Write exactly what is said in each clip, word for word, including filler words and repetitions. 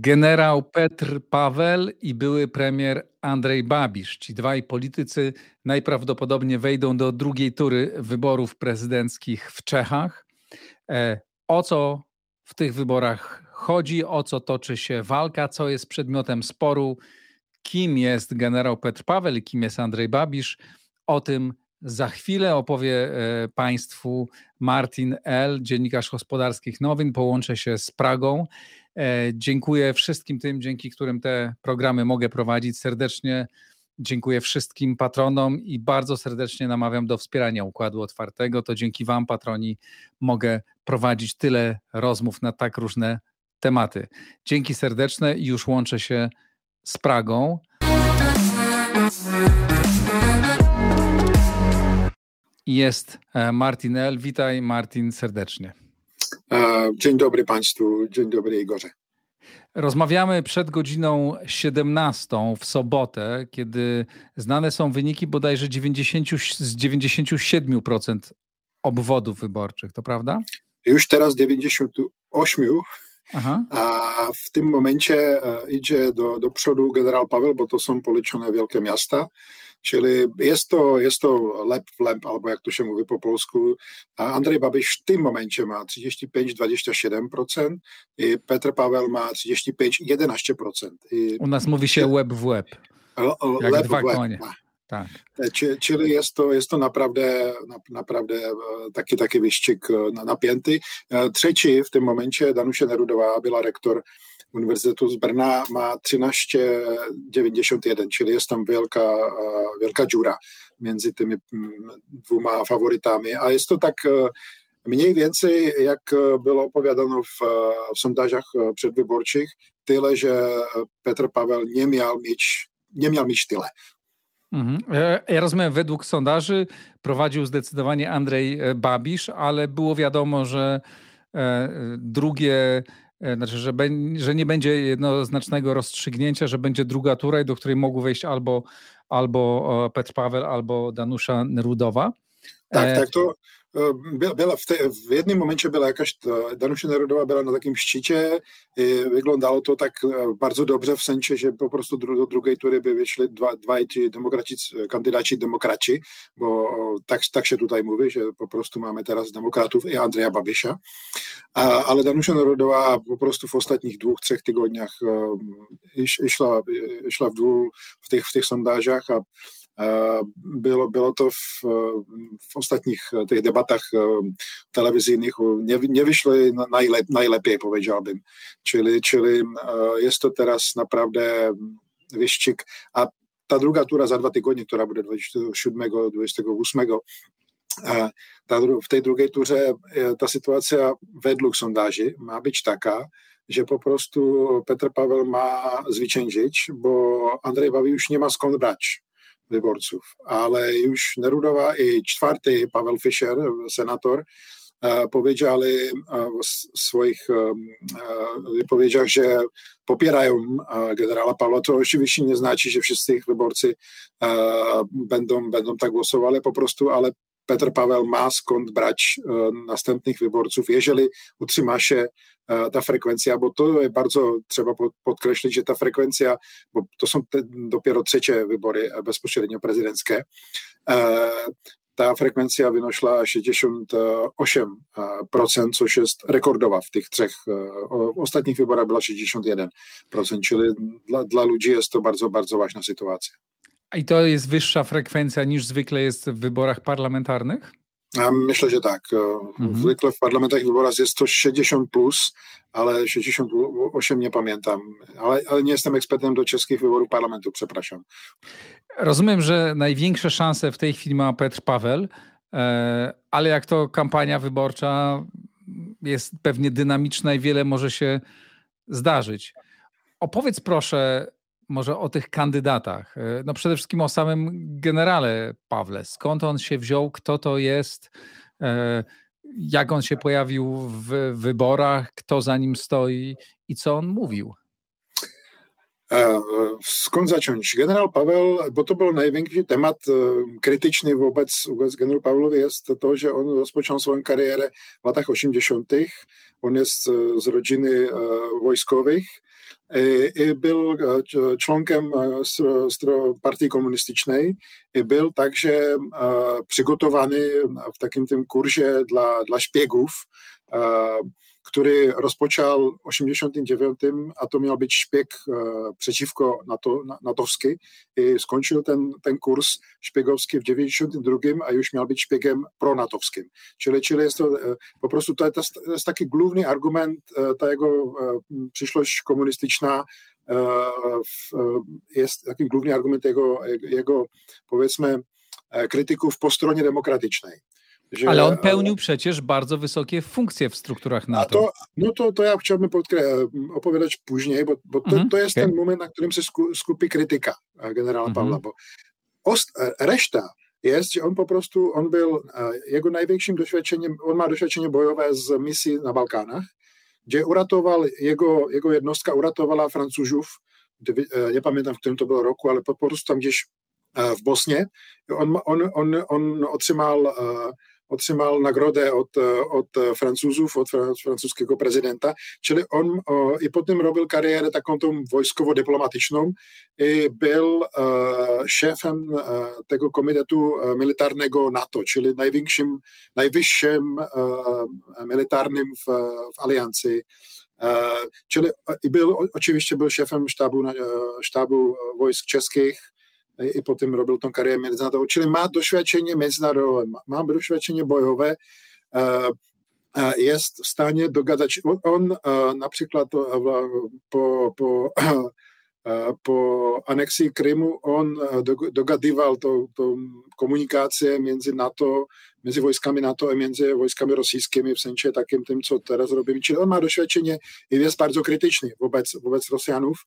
generał Petr Pavel i były premier Andrej Babiš. Ci dwaj politycy najprawdopodobniej wejdą do drugiej tury wyborów prezydenckich w Czechach. O co w tych wyborach chodzi, o co toczy się walka, co jest przedmiotem sporu, kim jest generał Petr Pavel i kim jest Andrej Babiš, o tym za chwilę opowie Państwu Martin L., dziennikarz Gospodarskich Nowin. Połączę się z Pragą. Dziękuję wszystkim tym, dzięki którym te programy mogę prowadzić. Serdecznie dziękuję wszystkim patronom i bardzo serdecznie namawiam do wspierania Układu Otwartego. To dzięki Wam, patroni, mogę prowadzić tyle rozmów na tak różne tematy. Dzięki serdeczne i już łączę się z Pragą. Jest Martin L. Witaj, Martin, serdecznie. Dzień dobry Państwu, dzień dobry Igorze. Rozmawiamy przed godziną siedemnastą w sobotę, kiedy znane są wyniki bodajże dziewięćdziesiąt, z dziewięćdziesięciu siedmiu procent obwodów wyborczych, to prawda? Już teraz dziewięćdziesiąt osiem procent. Aha. A w tym momencie idzie do, do przodu generał Pavel, bo to są policzone wielkie miasta. Czyli jest to, jest to lep w lep, albo jak to się mówi po polsku. Andrej Babiš w tym momencie ma trzydzieści pięć dwadzieścia siedem procent i Petr Pavel ma trzydzieści pięć jedenaście procent. I u nas mówi się łeb w łeb. Jak lep dwa w lep. Konie. Tak. Czyli jest to, jest to naprawdę, naprawdę taki, taki wyścig napięty. Trzeci w tym momencie, Danuše Nerudová, była rektor Uniwersytetu z Brna, ma trzynaście dziewięćdziesiąt jeden, czyli jest tam wielka, wielka dziura między tymi dwoma faworytami. A jest to tak mniej więcej, jak było opowiadano w, w sondażach przedwyborczych, tyle, że Petr Pavel nie miał mieć, nie miał mieć tyle. Ja rozumiem, według sondaży prowadził zdecydowanie Andrej Babiš, ale było wiadomo, że drugie, znaczy, że, be, że nie będzie jednoznacznego rozstrzygnięcia, że będzie druga tura, do której mogły wejść albo, albo Petr Pavel, albo Danuša Nerudová. Tak, tak, to była w, te, w jednym momencie była jakaś, Danuše Nerudová była na takim szczycie i wyglądało to tak bardzo dobrze, w sensie, że po prostu do drugiej tury by wyszli dwa, dwa i trzy demokraci, kandydaci demokraci, bo tak, tak się tutaj mówi, że po prostu mamy teraz demokratów i Andreja Babiša. A, ale Danuše Nerudová po prostu w ostatnich dwóch, trzech tygodniach iš, išla, išla w, dwóch, w, tych, w tych sondażach a Bylo, bylo to v, v ostatních těch debatách televizijních nevy, nevyšly najlep, najlepěji, povedal bych. Čili, čili je to teraz napravde vyščik. A ta druhá tura za dva týdny, která bude dvacátého siódmého dvacátého ósmého ta, v té druhé tuře ta situace vedlu k sondáži má být taká, že po prostu Petr Pavel má zvíčenžič, bo Andrej Babiš už nemá skon brať wyborców, ale już Nerudová i czwarty Pavel Fischer, senator, powiedzieli w swoich wypowiedziach, że popierają generála Pavla. To oczywiście nie znaczy, że wszyscy ich wyborcy będą, będą tak głosowali po prostu, ale Petr Pavel má skąd brać następnych wyborców, jeżeli utrzyma się ta frekwencja, bo to jest bardzo, trzeba podkreślić, że ta frekwencja, bo to są te, dopiero trzecie wybory bezpośrednio prezydenckie, ta frekwencja wynosiła sześćdziesiąt osiem procent, co jest rekordowa w tych trzech, w ostatnich wyborach była sześćdziesiąt jeden procent, czyli dla, dla ludzi jest to bardzo, bardzo ważna sytuacja. I to jest wyższa frekwencja niż zwykle jest w wyborach parlamentarnych? Myślę, że tak. Mhm. Zwykle w parlamentach i wyborach jest to sześćdziesiąt plus, ale sześćdziesiąt osiem nie pamiętam. Ale, ale nie jestem ekspertem do czeskich wyborów parlamentu, przepraszam. Rozumiem, że największe szanse w tej chwili ma Petr Pavel, ale jak to kampania wyborcza jest pewnie dynamiczna i wiele może się zdarzyć. Opowiedz proszę może o tych kandydatach, no przede wszystkim o samym generale Pawle. Skąd on się wziął, kto to jest, jak on się pojawił w wyborach, kto za nim stoi i co on mówił? Skąd zacząć? Generał Paweł, bo to był największy temat krytyczny wobec, wobec generała Pawła, jest to, że on rozpoczął swoją karierę w latach osiemdziesiątych. On jest z rodziny wojskowych i był członkiem partii komunistycznej i był także przygotowany w takim tym kursie dla, dla szpiegów, który rozpoczął w osiemdziesiątym dziewiątym, a to miał być szpieg przeciwko NATO, natowskiej. I skończył ten, ten kurs szpiegowski w dziewięćdziesiątym drugim, a już miał być szpiegiem pronatowskim. Czyli, czyli jest to po prostu to jest, to jest taki główny argument, ta jego przyszłość komunistyczna jest taki główny argument jego, jego powiedzmy krytyków po stronie demokratycznej. Że, ale on pełnił ale, przecież bardzo wysokie funkcje w strukturach NATO. To, no to, to ja chciałbym podkre- opowiadać później, bo, bo to, mm-hmm, to jest okay. ten moment, na którym się skupi krytyka generała mm-hmm. Pawła, bo ost- reszta jest, że on po prostu, on był, jego największym doświadczeniem, on ma doświadczenie bojowe z misji na Balkanach, gdzie uratował, jego, jego jednostka uratowała Francuzów, nie pamiętam, w którym to było roku, ale po prostu tam gdzieś w Bosnie, on, on, on, on otrzymał otrzymał nagrodę od, od Francuzów, od francuskiego prezydenta, czyli on o, i potem robił karierę taką tą wojskowo-dyplomatyczną i był e, szefem e, tego komitetu militarnego NATO, czyli największym, najwyższym e, militarnym w, w aliancji. E, czyli i był, oczywiście był szefem sztabu, sztabu wojsk czeskich, i potem robił tą karierę międzynarodową, czyli ma doświadczenie międzynarodowe, ma doświadczenie bojowe, jest w stanie dogadać. On na przykład po, po, po aneksji Krymu, on dogadywał tą, tą komunikację między NATO, między wojskami NATO i między wojskami rosyjskimi, w sensie takim tym, co teraz robimy. Czyli on ma doświadczenie i jest bardzo krytyczny wobec, wobec Rosjanów.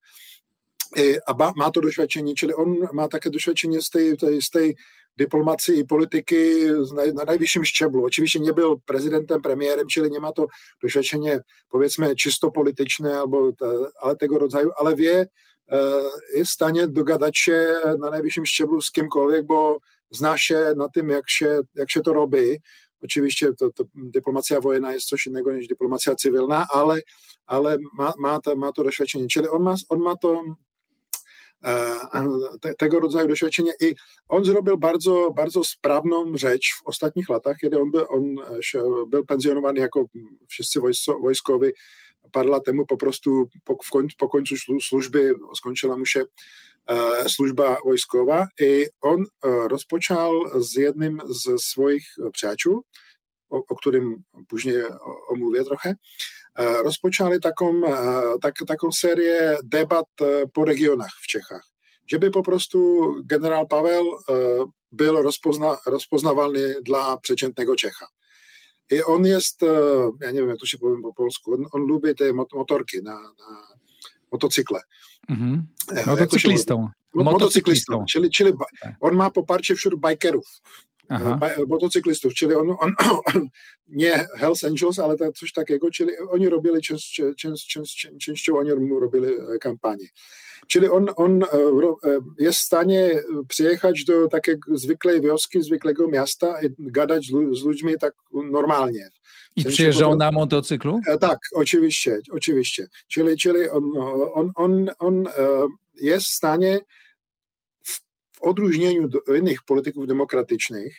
A ma to doświadczenie, czyli on ma takie doświadczenie z tej, tej, z tej dyplomacji i polityki na najwyższym szczeblu. Oczywiście nie był prezydentem, premierem, czyli nie ma to doświadczenie, powiedzmy, czysto polityczne, albo ale tego rodzaju, ale wie, jest w stanie dogadać się na najwyższym szczeblu z kimkolwiek, bo zna się na tym, jak się, jak się to robi. Oczywiście to, to dyplomacja wojenna jest coś innego niż dyplomacja cywilna, ale, ale ma, ma, to, ma to doświadczenie. Czyli on ma, on ma to... Te, tego rodzaju doświadczenia i on zrobił bardzo, bardzo sprawną rzecz w ostatnich latach, kiedy on był, on się, był pensjonowany jako wszyscy wojsko, wojskowi parę lat temu, po prostu po, koń, po końcu służby skończyła mu się e, służba wojskowa i on e, rozpoczął z jednym ze swoich przyjaciół, o, o którym później omówię trochę, rozpoczęli taką, tak, taką serię debat po regionach w Czechach, żeby po prostu generał Paweł był rozpozna, rozpoznawalny dla przeciętnego Czecha. I on jest, ja nie wiem, jak to się powiem po polsku, on, on lubi te motorki na, na motocykle. Mhm. Motocyklistą. Motocyklistą. Motocyklistą, czyli, czyli on ma poparcie wśród bajkerów. Aha. Motocyklistów, czyli on, on, on nie Hells Angels, ale to coś takiego, czyli oni robili częściej, częściej, częściej oni robili kampanię. Czyli on, on jest w stanie przyjechać do takiej zwykłej wioski, zwykłego miasta i gadać z ludźmi tak normalnie. I przyjeżdżał na motocyklu? Tak, oczywiście, oczywiście. Czyli, czyli on, on, on, on jest w stanie w odróżnieniu do innych polityków demokratycznych,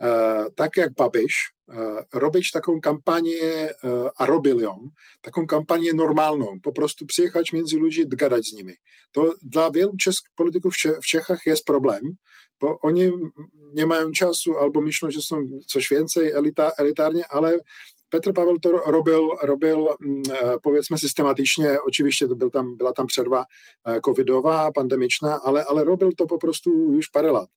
e, tak jak Babiš, e, robić taką kampanię, e, a robił ją, taką kampanię normalną, po prostu przyjechać między ludzi, gadać z nimi. To dla wielu czesk- polityków w Czechach jest problem, bo oni nie mają czasu albo myślą, że są coś więcej elita- elitarnie, ale Petr Pavel to robił, robił, powiedzmy, systematycznie. Oczywiście był tam, była tam przerwa covidowa, pandemiczna, ale, ale robił to po prostu już parę lat.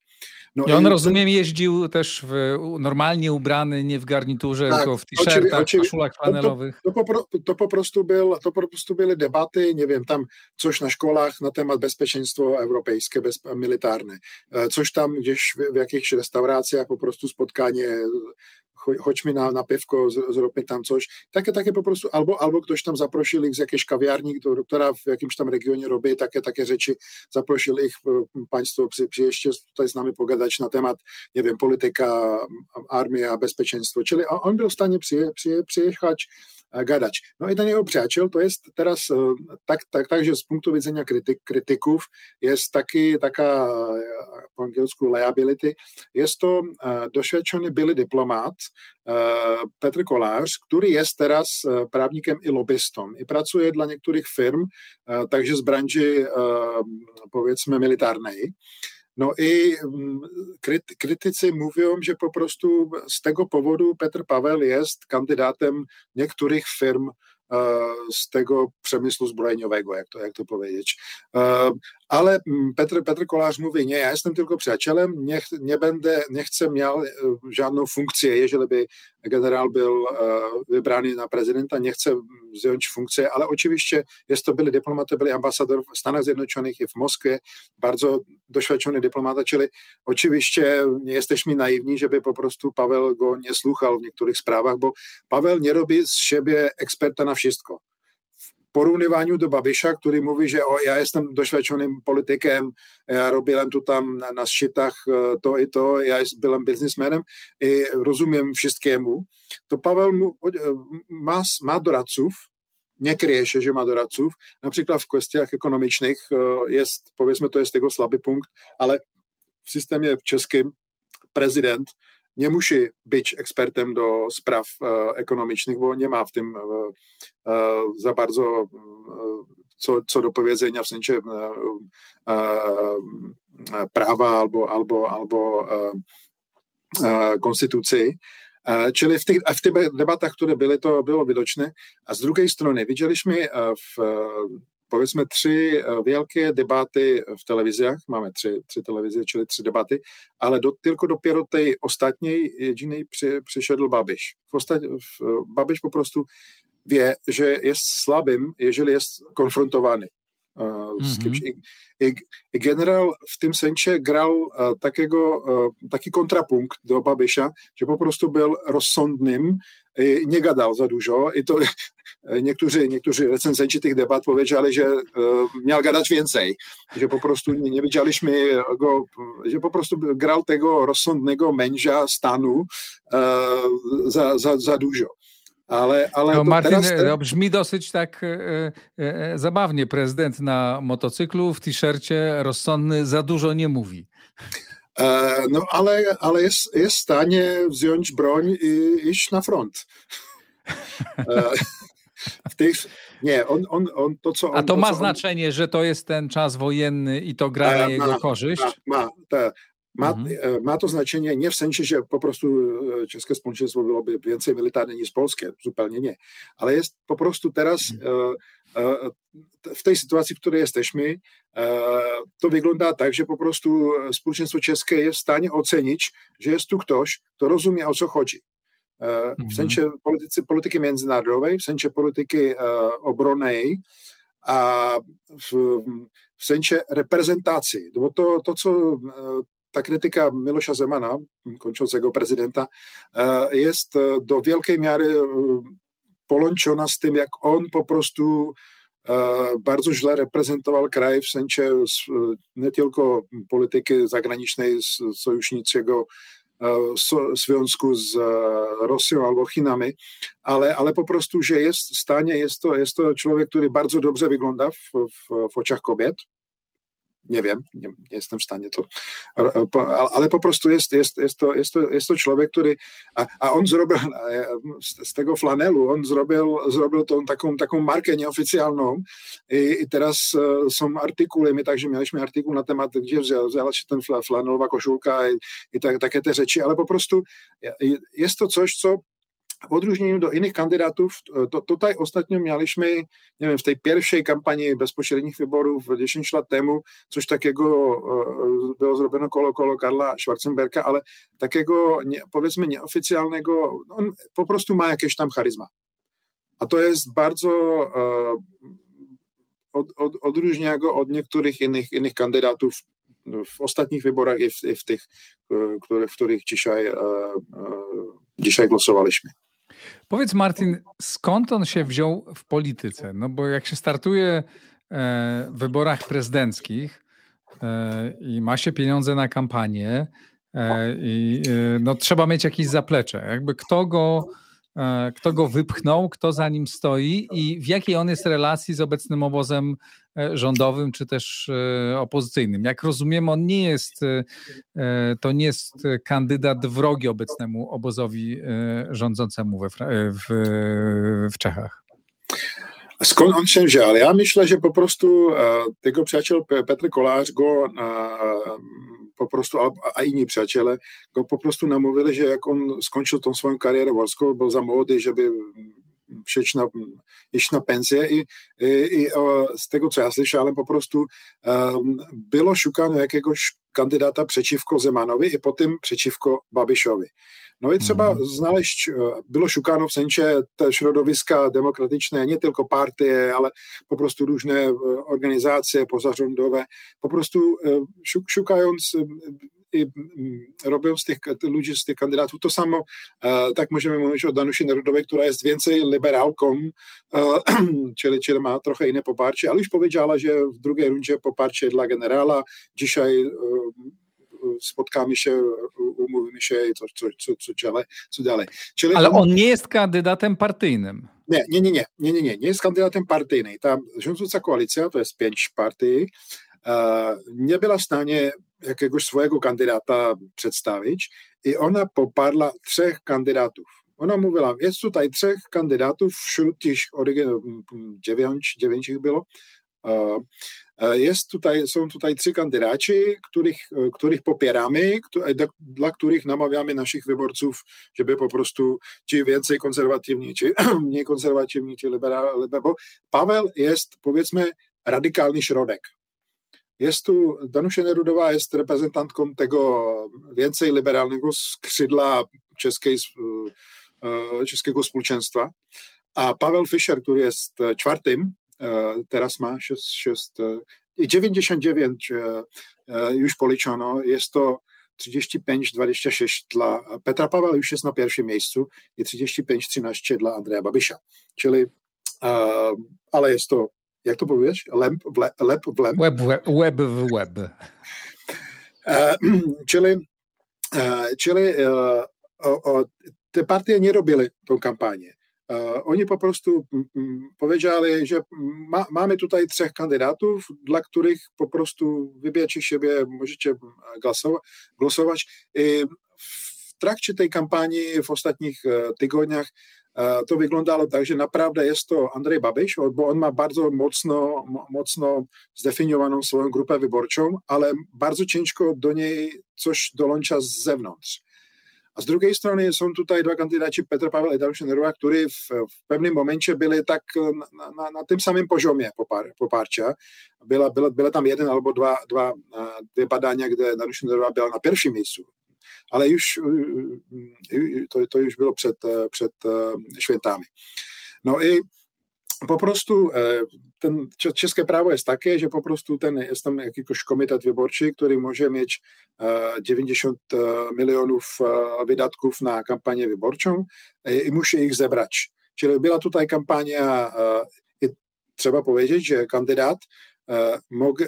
No I on, i... rozumiem, jeździł też w, normalnie ubrany, nie w garniturze, tak, tylko w t-shirtach, oczywi- koszulach flanelowych. To, to, to, po, to, po prostu był, to po prostu były debaty, nie wiem, tam coś na szkołach na temat bezpieczeństwa europejskie, bez, militarne. Coś tam gdzieś w, w jakichś restauracjach, po prostu spotkanie chodźmy na, na piwko, zróbmy tam coś. Takie, takie po prostu, albo, albo ktoś tam zaprosił ich z jakiejś kawiarni, która w jakimś tam regionie robi takie, takie rzeczy, zaprosił ich, państwo przyjeźdźcie, tutaj z nami pogadać na temat, nie wiem, polityka, armia, bezpieczeństwo, czyli on był w stanie przyje, przyje, przyjechać, gadać. No i ten jego przyjaciel to jest teraz, tak, tak, także z punktu widzenia krytyk, krytyków jest taki, taka po angielsku liability, jest to doświadczony były dyplomat Petr Kolář, który jest teraz prawnikiem i lobbystą i pracuje dla niektórych firm, także z branży powiedzmy militarnej. No i krytycy mówią, że po prostu z tego powodu Petr Pavel jest kandydatem niektórych firm z tego przemysłu zbrojeniowego, jak to, jak to powiedzieć. Ale Petr, Petr Kolář mówi, nie, ja jestem tylko przyjacielem, nie, nie będę, nie chcę miał żadną funkcję, jeżeli by generał był wybrany na prezydenta, nie chcę zjąć funkcję, ale oczywiście jest to byli dyplomata, byli ambasador w Stanach Zjednoczonych i w Moskwie, bardzo doświadczony dyplomata, czyli oczywiście nie jesteśmy naiwni, żeby po prostu Paweł go nie słuchał w niektórych sprawach, bo Paweł nie robi z siebie eksperta na wszystko. W porównywaniu do Babiša, który mówi, że o, ja jestem doświadczonym politykiem, ja robiłem tu tam na, na szczytach to i to, ja jest, byłem biznesmenem i rozumiem wszystkiemu, to Paweł mu, ma, ma doradców, nie kryje się, że ma doradców, na przykład w kwestiach ekonomicznych jest, powiedzmy, to jest jego słaby punkt, ale w systemie czeskim prezydent nie musi być ekspertem do spraw e, ekonomicznych, bo nie ma w tym e, e, za bardzo e, co, co do powiedzenia w sensie e, e, prawa albo, albo, albo e, e, konstytucji. E, czyli w tych, w tych debatach, które były, to było widoczne. A z drugiej strony widzieliśmy w, powiedzmy trzy wielkie debaty w telewizjach, mamy trzy, trzy telewizje, czyli trzy debaty, ale do, tylko dopiero tej ostatniej jedynej przy, przyszedł Babiš. Babiš po prostu wie, że jest słabym, jeżeli jest konfrontowany uh, mm-hmm. z kimś. I, i, i generał w tym sensie grał uh, takiego, uh, taki kontrapunkt do Babiša, że po prostu był rozsądnym, i nie gadał za dużo i to niektórzy, niektórzy recenzenci tych debat powiedzieli, że e, miał gadać więcej, że po prostu nie, nie widzieliśmy go, że po prostu grał tego rozsądnego męża stanu e, za, za, za dużo. Ale, ale no, Martin, teraz ten... brzmi dosyć tak e, e, zabawnie, prezydent na motocyklu, w t-shircie, rozsądny, za dużo nie mówi. No ale, ale jest, jest w stanie wziąć broń i iść na front. w tych, nie, on, on, on to co on, A to, to ma znaczenie, on... że to jest ten czas wojenny i to gra na jego ma, korzyść? Ma, ma, ta, ma, mhm. ma to znaczenie nie w sensie, że po prostu czeskie społeczeństwo byłoby więcej militarne niż polskie, zupełnie nie. Ale jest po prostu teraz... Mhm. w tej sytuacji, w której jesteśmy, to wygląda tak, że po prostu społeczeństwo czeskie jest w stanie ocenić, że jest tu ktoś, kto rozumie, o co chodzi. W sensie polityki, polityki międzynarodowej, w sensie polityki obronnej, a w, w sensie reprezentacji. Bo to, to co ta krytyka Miloša Zemana, kończącego prezydenta, jest do wielkiej miary połączona z tym, jak on po prostu e, bardzo źle reprezentował kraj w sensie z, nie tylko polityki zagranicznej z sojuszniczego e, so, związku z e, Rosją albo Chinami, ale, ale po prostu, że jest w stanie, jest to, jest to człowiek, który bardzo dobrze wygląda w, w, w oczach kobiet. Nie wiem, nie, nie jestem w stanie to, ale po prostu jest, jest, jest, to, jest, to, jest to człowiek, który, a, a on zrobił z, z tego flanelu, on zrobił, zrobił tą taką, taką markę nieoficjalną i, i teraz są artykuły, my także mieliśmy artykuł na temat, gdzie wzięła się ten flanelowa koszulka i, i tak, takie te rzeczy, ale po prostu jest to coś, co w odróżnieniu do innych kandydatów, to tutaj ostatnio mieliśmy, nie wiem, w tej pierwszej kampanii bezpośrednich wyborów dziesięć lat temu, coś takiego było zrobione koło, koło Karla Schwarzenberga, ale takiego, nie, powiedzmy, nieoficjalnego, on po prostu ma jakieś tam charyzma. A to jest bardzo... Od, od, odróżnia go od niektórych innych, innych kandydatów w ostatnich wyborach i w, i w tych, które, w których dzisiaj... dzisiaj głosowaliśmy. Powiedz, Martin, skąd on się wziął w polityce? No bo jak się startuje w wyborach prezydenckich i ma się pieniądze na kampanię, i no trzeba mieć jakieś zaplecze. Jakby kto go, kto go wypchnął, kto za nim stoi i w jakiej on jest relacji z obecnym obozem rządowym czy też opozycyjnym. Jak rozumiem, on nie jest, to nie jest kandydat wrogi obecnemu obozowi rządzącemu we, w, w Czechach. Skąd on się wziął? Ja myślę, że po prostu tego przyjaciel Petr Kolář go po prostu, a inni przyjaciele go po prostu namówili, że jak on skończył tą swoją karierę morską, był za młody, żeby przyjść na, iść na pensję i, i, i o, z tego, co ja słyszałem, po prostu um, było szukane jakiegoś kandydata przeciwko Zemanowi i potem przeciwko Babišowi. No i trzeba znaleźć, było szukano w sensie te środowiska demokratyczne, nie tylko partie, ale po prostu różne organizacje pozarządowe, po prostu szukając i robiąc tych ludzi z tych kandydatów. To samo, tak możemy mówić o Danuši Nerudowej, która jest więcej liberalką, czyli, czyli ma trochę inne poparcie, ale już powiedziała, że w drugiej rundzie poparcie dla generała. Dzisiaj spotkamy się, umówimy się i co, co, co, co, co, co dalej. Czyli ale on nie jest kandydatem partyjnym. Nie, nie, nie, nie, nie, nie, nie, nie jest kandydatem partyjnym. Ta rządząca koalicja, to jest pięć partii, nie była w stanie jakiegoś swojego kandydata przedstawić i ona poparła trzech kandydatów. Ona mówiła, jest tutaj trzech kandydatów, wśród tych dziewięć, dziewięć ich było. Jest tutaj, są tutaj trzy kandydaci, których, których popieramy, dla których namawiamy naszych wyborców, żeby po prostu ci więcej konserwatywni, ci mniej konserwatywni, ci liberalni, bo Pavel jest, powiedzmy, radykalny środek. Jest tu, Danuše Nerudová jest reprezentantką tego więcej liberalnego skrzydła czeskiej, czeskiego społeczeństwa, a Pavel Fischer, który jest czwartym, teraz ma dziewięćdziesiąt dziewięć, już policzono, jest to trzydzieści pięć dwadzieścia sześć dla Petra Pawła, już jest na pierwszym miejscu i trzydzieści pięć trzynaście dla Andreja Babiša. Czyli, ale jest to, jak to powiesz? Lep w lep? Lep w lep. Web, web, web w web. Czyli, czyli o, o, te partie nie robiły tą kampanię. Oni po prostu powiedzieli, że ma, mamy tutaj trzech kandydatów, dla których po prostu wybierzcie siebie, możecie głosować. W trakcie tej kampanii w ostatnich tygodniach to wyglądało tak, że naprawdę jest to Andrej Babiš, bo on ma bardzo mocno, mocno zdefiniowaną swoją grupę wyborczą, ale bardzo ciężko do niej coś dołącza z zewnątrz. A z drugiej strony są tutaj dwa kandydaci, Petr Pavel i Danuše Nerudová, którzy w, w pewnym momencie byli tak na, na, na tym samym poziomie popar, poparcia. Była, była, była tam jeden albo dwa, dwa dwie badania, gdzie Danuše Nerudová była na pierwszym miejscu. Ale już to, to już było przed, przed świętami. No i po prostu ten, czeskie prawo jest takie, że po prostu ten, jest tam jakiś komitet wyborczy, który może mieć dziewięćdziesiąt milionów wydatków na kampanię wyborczą i musi ich zebrać. Czyli była tutaj kampania i trzeba powiedzieć, że kandydat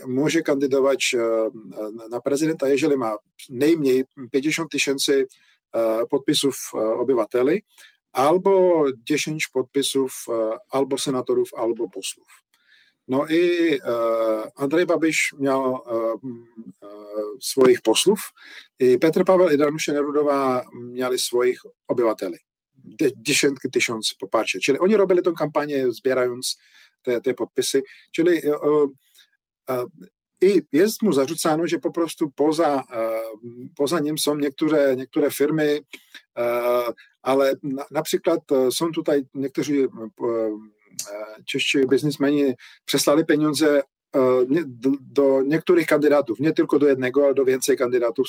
może kandydować na prezydenta, jeżeli ma najmniej pięćdziesiąt tysięcy podpisów obywateli, albo dziesięć podpisów albo senatorów, albo posłów. No i Andrej Babiš miał swoich posłów i Petr Pavel i Danuše Nerudová mieli swoich obywateli. Dziesiątki tysięcy poparcia. Czyli oni robili tę kampanię zbierając te, te podpisy. Czyli i jest mu zarzucano, że po prostu poza, poza nim są niektóre, niektóre firmy, ale na, na przykład są tutaj niektórzy czescy biznesmeni przesłali pieniądze do, do niektórych kandydatów, nie tylko do jednego, ale do więcej kandydatów,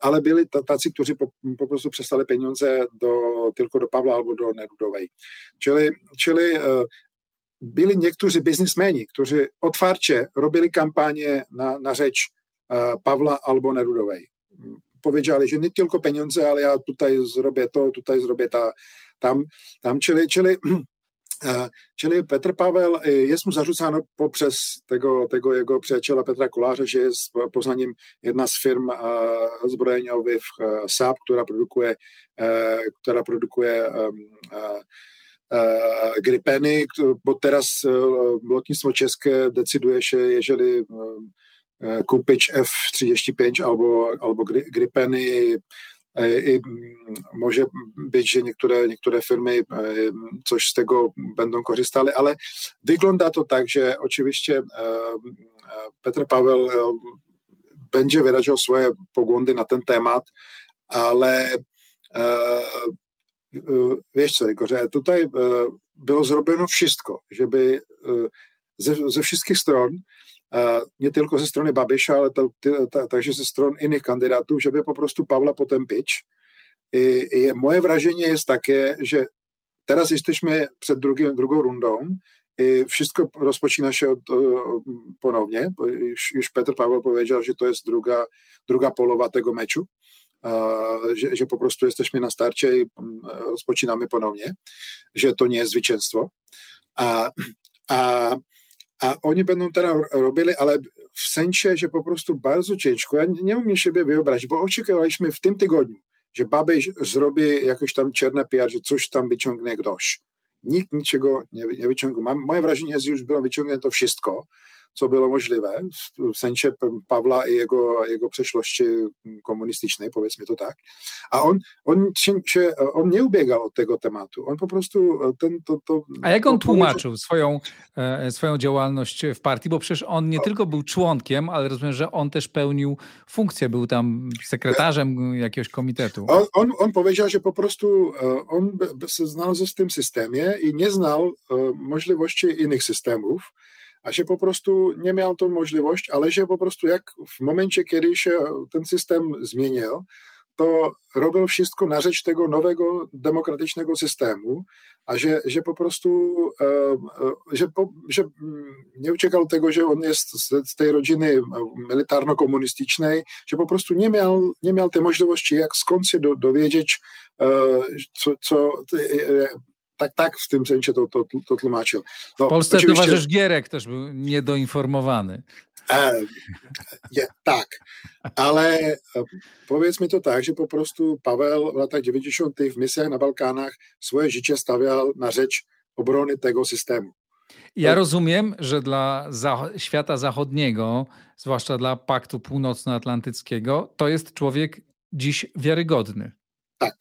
ale byli tacy, którzy po, po prostu przesłali pieniądze do, tylko do Pawła albo do Nerudowej. Czyli, czyli byli niektórzy biznesmeni, którzy otwarcie robili kampanię na, na rzecz Pawła albo Nerudowej. powiedziali, że nie tylko pieniądze, ale ja tutaj zrobię to, tutaj zrobię ta, tam, tam. Czyli, czyli, czyli Petr Pavel, jest mu zarzucano poprzez tego, tego jego przyjaciela Petra Koláře, że jest poza nim jedna z firm zbrojeniowych S A P, która produkuje, która produkuje Gripeny, bo teraz lotnictwo czeskie decyduje się, jeżeli kupić F trzydzieści pięć albo, albo Gripeny, i, i może być, że niektóre, niektóre firmy coś z tego będą korzystały, ale wygląda to tak, że oczywiście Petr Pavel będzie wyrażał swoje poglądy na ten temat, ale wiesz co, Igor, że tutaj było zrobione wszystko, żeby ze, ze wszystkich stron, nie tylko ze strony Babiša, ale także ze stron innych kandydatów, żeby po prostu Pawła potępić. I, i moje wrażenie jest takie, że teraz jesteśmy przed drugim, drugą rundą i wszystko rozpoczyna się od, ponownie. Już, już Petr Paweł powiedział, że to jest druga, druga połowa tego meczu. Że, że po prostu jesteśmy na starcie i rozpoczynamy ponownie, że to nie jest zwycięstwo. A, a, a oni będą teraz robili, ale w sensie, że po prostu bardzo ciężko. Ja nie umiem siebie wyobrazić, bo oczekiwaliśmy w tym tygodniu, że Babiš zrobi jakieś tam czarne P R, że coś tam wyciągnie ktoś. Nikt niczego nie, nie wyciągnął. Moje wrażenie jest, że już było wyciągnięte wszystko, co było możliwe, w sensie Pawła i jego, jego przeszłości komunistycznej, powiedzmy to tak. A on, on, się, on nie ubiegał od tego tematu. On po prostu... ten to, to, A jak on tłumaczył swoją, swoją działalność w partii? Bo przecież on nie no. tylko był członkiem, ale rozumiem, że on też pełnił funkcję. Był tam sekretarzem jakiegoś komitetu. On, on, on powiedział, że po prostu on znalazł się w tym systemie i nie znał możliwości innych systemów. A się po prostu nie miał tą możliwość, ale się po prostu jak w momencie, kiedy się ten system zmienił, to robił wszystko na rzecz tego nowego, demokratycznego systemu, a że, że po prostu że, że nie uciekał tego, że on jest z tej rodziny militarno-komunistycznej, że po prostu nie miał, nie miał tej możliwości, jak skąd się do, dowiedzieć, co... co Tak, tak, w tym sensie to, to, to tłumaczył. No, w Polsce oczywiście... towarzysz Gierek też był niedoinformowany. E, je, tak, ale powiedzmy to tak, że po prostu Paweł w latach dziewięćdziesiątych w misjach na Balkanach swoje życie stawiał na rzecz obrony tego systemu. Ja rozumiem, że dla za- świata zachodniego, zwłaszcza dla Paktu Północnoatlantyckiego, to jest człowiek dziś wiarygodny. Tak.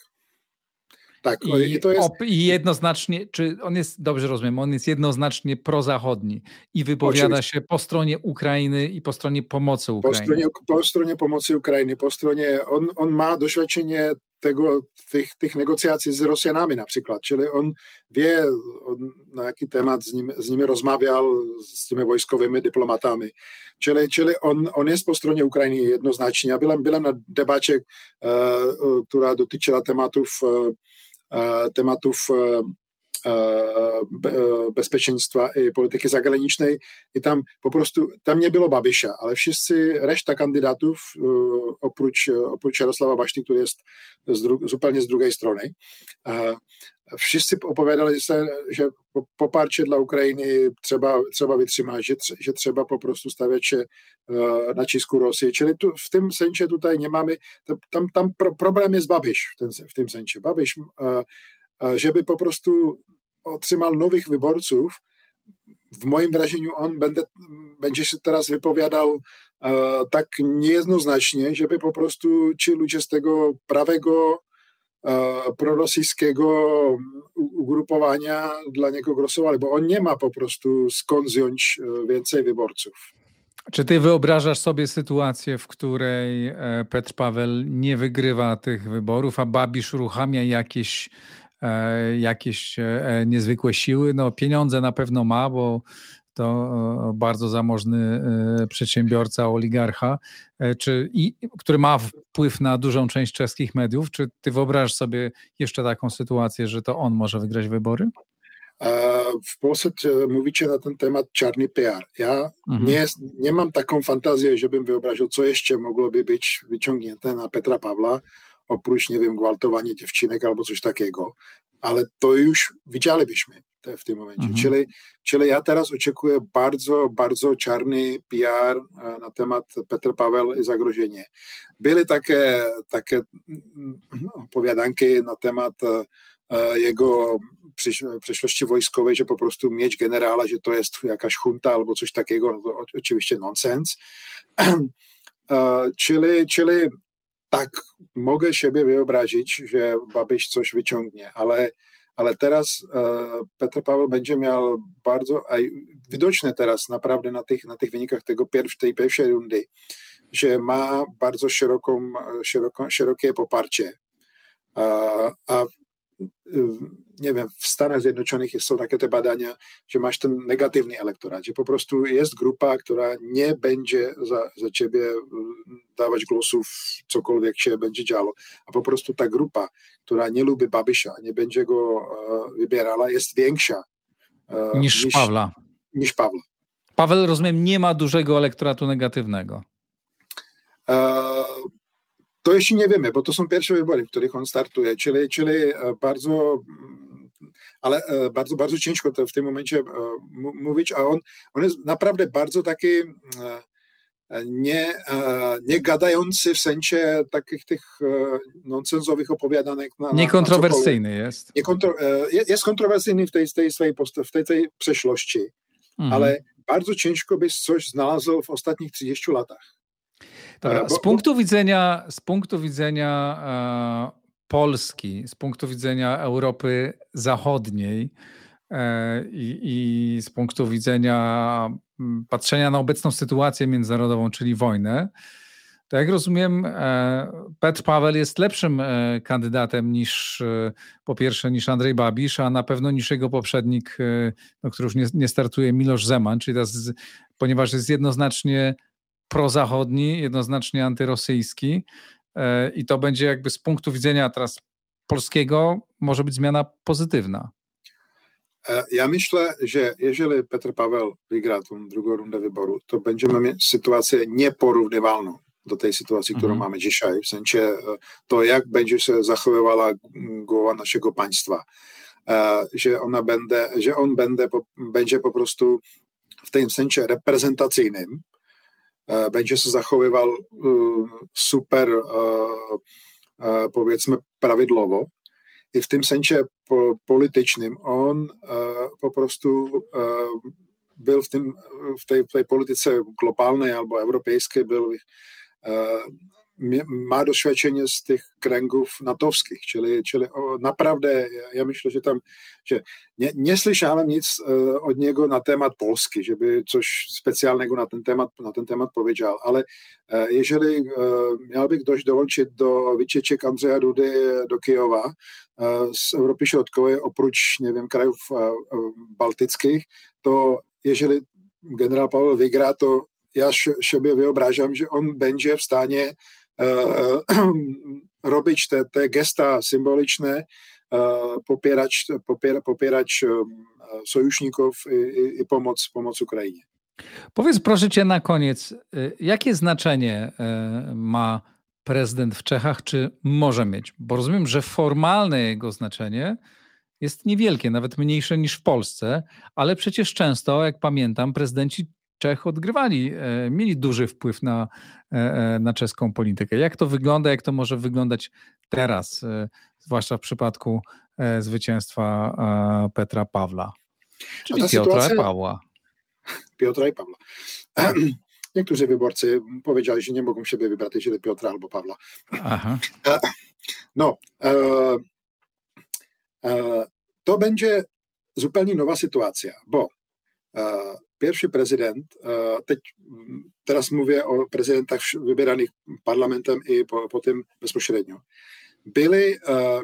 Tak, i, to jest... op, I jednoznacznie, czy on jest, dobrze rozumiem, on jest jednoznacznie prozachodni i wypowiada Oczywiście. się po stronie Ukrainy i po stronie pomocy Ukrainy. Po stronie, po stronie pomocy Ukrainy, po stronie, on, on ma doświadczenie tego, tych, tych negocjacji z Rosjanami na przykład, czyli on wie, on na jaki temat z, nim, z nimi rozmawiał, z tymi wojskowymi dyplomatami, czyli, czyli on, on jest po stronie Ukrainy jednoznacznie. Ja byłem, byłem na debacie, e, która dotyczyła tematów e, tematów bezpieczeństwa i polityki zagranicznej i tam po prostu, tam nie było Babiša, ale wszyscy, reszta kandydatów oprócz, oprócz Jaroslava Bašty, który jest z dru- zupełnie z drugiej strony, wszyscy opowiadali się, że poparcie dla Ukrainy trzeba, trzeba wytrzymać, że, że trzeba po prostu stawiać się nacisku Rosji. Czyli tu, w tym sensie tutaj nie mamy, tam, tam problem jest Babiš w tym, w tym sensie. Babiš, żeby po prostu otrzymał nowych wyborców, w moim wrażeniu on będzie, będzie się teraz wypowiadał tak niejednoznacznie, żeby po prostu ci ludzie z tego prawego, prorosyjskiego ugrupowania dla niego głosowali, bo on nie ma po prostu skąd wziąć więcej wyborców. Czy ty wyobrażasz sobie sytuację, w której Petr Pavel nie wygrywa tych wyborów, a Babiš uruchamia jakieś, jakieś niezwykłe siły? No pieniądze na pewno ma, bo to bardzo zamożny przedsiębiorca, oligarcha, czy, i, który ma wpływ na dużą część czeskich mediów. Czy ty wyobrażasz sobie jeszcze taką sytuację, że to on może wygrać wybory? V Polsce mluvíče na ten témat čarný P R. Já mm-hmm. mě, nemám takovou fantazii, že bym vyobražil, co ještě mohlo by být vyčongněte na Petra Pavla, oprócz, nevím, gwałtowanie dziewczynek albo coś takiego. Ale to już widzielibyśmy w tym momencie. Mm-hmm. Czyli, czyli ja teraz oczekuję bardzo, bardzo czarny P R na temat Petr Pavel i zagrożenie. Były takie, takie opowiadanki na temat jego przeszłości wojskowej, że po prostu mieć generała, że to jest jakaś junta albo coś takiego, to oczywiście nonsens. czyli, czyli tak, mogę siebie wyobrazić, że Babiš coś wyciągnie, ale, ale teraz Petr Pavel będzie miał bardzo, a widoczne teraz naprawdę na tych, na tych wynikach tego pierw, tej pierwszej rundy, że ma bardzo szeroką, szeroką, szerokie poparcie. A, a nie wiem, w Stanach Zjednoczonych są takie te badania, że masz ten negatywny elektorat, że po prostu jest grupa, która nie będzie za, za ciebie dawać głosów, cokolwiek się będzie działo, a po prostu ta grupa, która nie lubi Babiša, nie będzie go uh, wybierała, jest większa uh, niż, niż Pawla. Niż Pawla. Paweł, rozumiem, nie ma dużego elektoratu negatywnego. Uh, To jeszcze nie wiemy, bo to są pierwsze wybory, w których on startuje, czyli, czyli bardzo, ale bardzo, bardzo ciężko to w tym momencie mówić, a on, on jest naprawdę bardzo taki nie, nie gadający w sensie takich tych nonsensowych opowiadanek. Na, niekontrowersyjny na jest. Niekontro, jest kontrowersyjny w tej, tej swojej post- w tej, tej przeszłości, mhm. ale bardzo ciężko byś coś znalazł w ostatnich trzydziestu latach. Dobra, z punktu widzenia, z punktu widzenia e, Polski, z punktu widzenia Europy Zachodniej e, i, i z punktu widzenia patrzenia na obecną sytuację międzynarodową, czyli wojnę, to jak rozumiem, e, Petr Pavel jest lepszym e, kandydatem niż e, po pierwsze niż Andrej Babiš, a na pewno niż jego poprzednik, e, no, który już nie, nie startuje, Miloš Zeman, czyli teraz, ponieważ jest jednoznacznie prozachodni, jednoznacznie antyrosyjski i to będzie jakby z punktu widzenia teraz polskiego może być zmiana pozytywna. Ja myślę, że jeżeli Petr Pavel wygra tą drugą rundę wyboru, to będziemy mieć sytuację nieporównywalną do tej sytuacji, którą mhm. mamy dzisiaj. W sensie to, jak będzie się zachowywała głowa naszego państwa. Że, ona będzie, że on będzie, będzie po prostu w tym sensie reprezentacyjnym, będzie się zachowywał super, powiedzmy, prawidłowo. I w tym sensie politycznym on po prostu był w, tym, w, tej, w tej polityce globalnej albo europejskiej, był, ma doświadczenie z tych kręgów natowskich, czyli, czyli naprawdę ja myślę, że tam że nie, nie słyszałem nic od niego na temat Polski, żeby coś specjalnego na ten temat, na ten temat powiedział, ale jeżeli miałby ktoś dołączyć do wycieczek Andrzeja Dudy do Kijowa z Europy Środkowej, oprócz, nie wiem, krajów bałtyckich, to jeżeli generał Paweł wygra, to ja sobie wyobrażam, że on będzie w stanie robić te, te gesta symboliczne, popierać, popier, popierać sojuszników i, i pomóc, pomóc Ukrainie. Powiedz proszę cię na koniec, jakie znaczenie ma prezydent w Czechach, czy może mieć? Bo rozumiem, że formalne jego znaczenie jest niewielkie, nawet mniejsze niż w Polsce, ale przecież często, jak pamiętam, prezydenci Czech odgrywali, mieli duży wpływ na, na czeską politykę. Jak to wygląda, jak to może wyglądać teraz, zwłaszcza w przypadku zwycięstwa Petra Pawla, czyli Piotra sytuacja... Pawła. Piotra i Pawła. Niektórzy wyborcy powiedzieli, że nie mogą siebie wybrać, jeżeli Piotra albo Pawła. Aha. No, to będzie zupełnie nowa sytuacja, bo pierwszy prezydent, teď, teraz mówię o prezydentach wybieranych parlamentem i po, potem bezpośrednio, byli,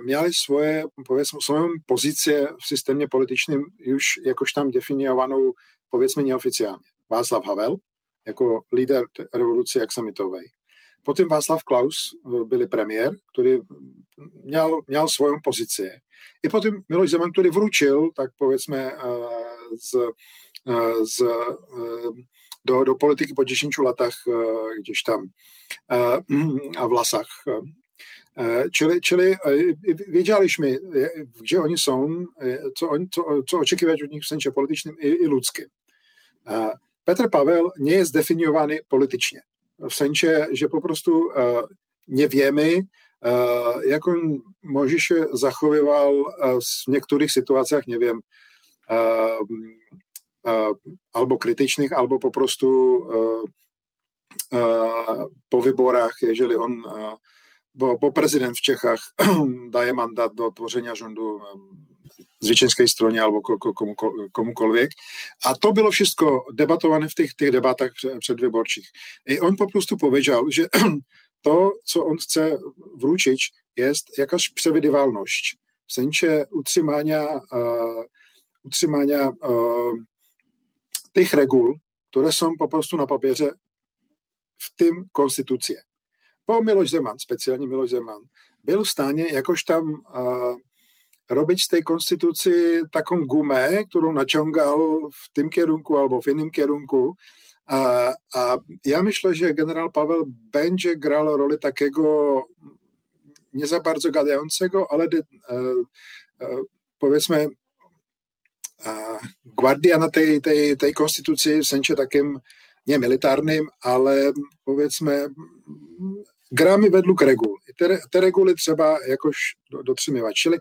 mieli swoje, powiedzmy, swoją pozycję w systemie politycznym już jakoś tam definiowaną, powiedzmy, nieoficjalnie. Václav Havel jako lider rewolucji aksamitowej. Potom Václav Klaus byl premiér, který měl, měl svou pozici. I potom Miloš Zeman, který vručil, tak povedzme, z, z, do, do politiky po dziesięciu latach gdzieś tam a w lasach. Čili, čili věděliśmy, gdzie oni są, co, oni, co, co oczekiwać od nich w sensie politycznym i, i ludzkim. Petr Pavel nie jest definiowany politycznie. W sensie, że po prostu nie wiemy, jak on może się zachowywał w niektórych sytuacjach, nie wiem, albo krytycznych, albo po prostu po wyborach, jeżeli on, bo, bo prezydent w Czechach daje mandat do tworzenia rządu zwycięskiej stronie albo komukolwiek. A to było wszystko debatowane w tych, tych debatach przedwyborczych. I on po prostu powiedział, że to, co on chce wrócić, jest jakaś przewidywalność w sensie utrzymania, uh, utrzymania uh, tych reguł, które są po prostu na papierze, w tym konstytucję. Bo Miloš Zeman, specjalnie Miloš Zeman, był w stanie jakoś tam uh, robić z tej konstytucji taką gumę, którą naciągał w tym kierunku albo w innym kierunku. A, a ja myślę, że generał Paweł będzie grał rolę takiego nie za bardzo gadającego, ale de, e, e, powiedzmy e, guardiana tej, tej, tej konstytucji w sensie takim nie militarnym, ale powiedzmy gramy według reguł. Te, te reguły trzeba jakoś dotrzymywać. Czyli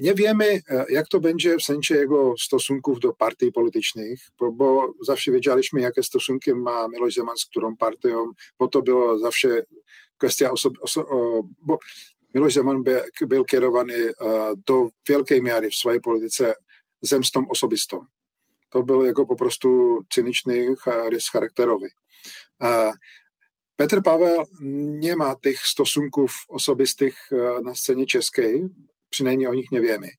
nie wiemy, jak to będzie w sensie jego stosunków do partii politycznych, bo, bo zawsze wiedzieliśmy, jakie stosunki ma Miloš Zeman z którą partią, bo to było zawsze kwestia osoby, oso, bo Miloš Zeman by, był kierowany do wielkiej miary w swojej polityce zemstą osobistą. To był jego po prostu cyniczny rys charakterowy. Petr Pavel nie ma tych stosunków osobistych na scenie czeskiej, przynajmniej o nich nie wiemy.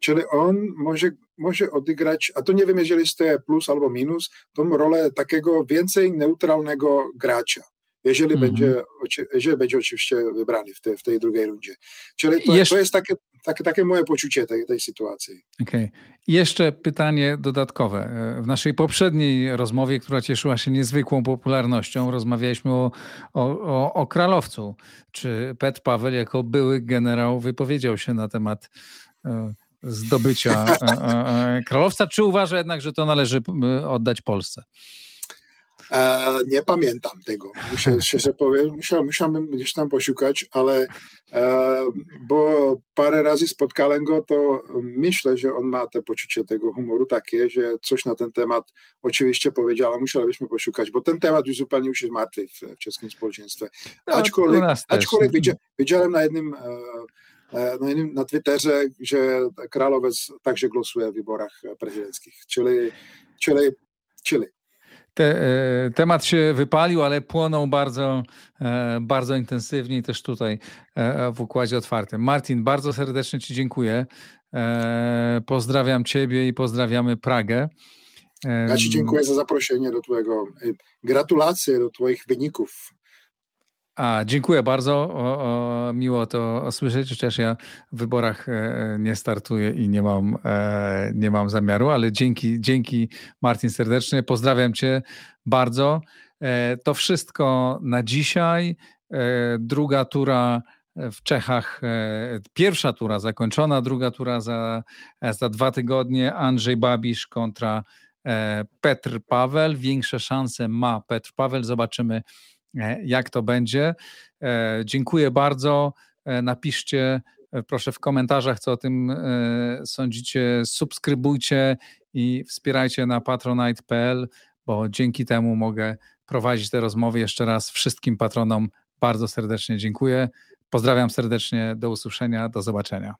Czyli on może, może odegrać, a to nie wiem, jeżeli to jest plus albo minus, tą rolę takiego więcej neutralnego gracza, jeżeli, mm-hmm. będzie, jeżeli będzie oczywiście wybrany w, te, w tej drugiej rundzie. Czyli to, Jesz... to jest takie, takie, takie moje poczucie tej, tej sytuacji. Okay. Jeszcze pytanie dodatkowe. W naszej poprzedniej rozmowie, która cieszyła się niezwykłą popularnością, rozmawialiśmy o, o, o Królowcu. Czy Petr Pavel jako były generał wypowiedział się na temat zdobycia Królowca, czy uważa jednak, że to należy oddać Polsce? E, nie pamiętam tego, muszę szczerze powiem, musiał, musiałbym gdzieś tam poszukać, ale e, bo parę razy spotkałem go, to myślę, że on ma te poczucie tego humoru takie, że coś na ten temat oczywiście powiedział, ale musielibyśmy poszukać, bo ten temat już zupełnie już jest martwy w, w czeskim społeczeństwie. Aczkolwiek, aczkolwiek widziałem na jednym... E, Na, na Twitterze, że Królowiec także głosuje w wyborach prezydenckich. Czyli, czyli, czyli. Te, temat się wypalił, ale płonął bardzo, bardzo intensywnie też tutaj w Układzie Otwartym. Martin, bardzo serdecznie Ci dziękuję. Pozdrawiam Ciebie i pozdrawiamy Pragę. Ja Ci dziękuję za zaproszenie do Twojego. Gratulacje do Twoich wyników. A, dziękuję bardzo, o, o, miło to słyszeć, chociaż ja w wyborach nie startuję i nie mam, nie mam zamiaru, ale dzięki, dzięki Martin serdecznie, pozdrawiam Cię bardzo. To wszystko na dzisiaj, druga tura w Czechach, pierwsza tura zakończona, druga tura za, za dwa tygodnie, Andrzej Babiš kontra Petr Pavel, większe szanse ma Petr Pavel, zobaczymy jak to będzie. Dziękuję bardzo. Napiszcie proszę w komentarzach, co o tym sądzicie. Subskrybujcie i wspierajcie na patronite kropka p l, bo dzięki temu mogę prowadzić te rozmowy. Jeszcze raz wszystkim patronom bardzo serdecznie dziękuję. Pozdrawiam serdecznie. Do usłyszenia. Do zobaczenia.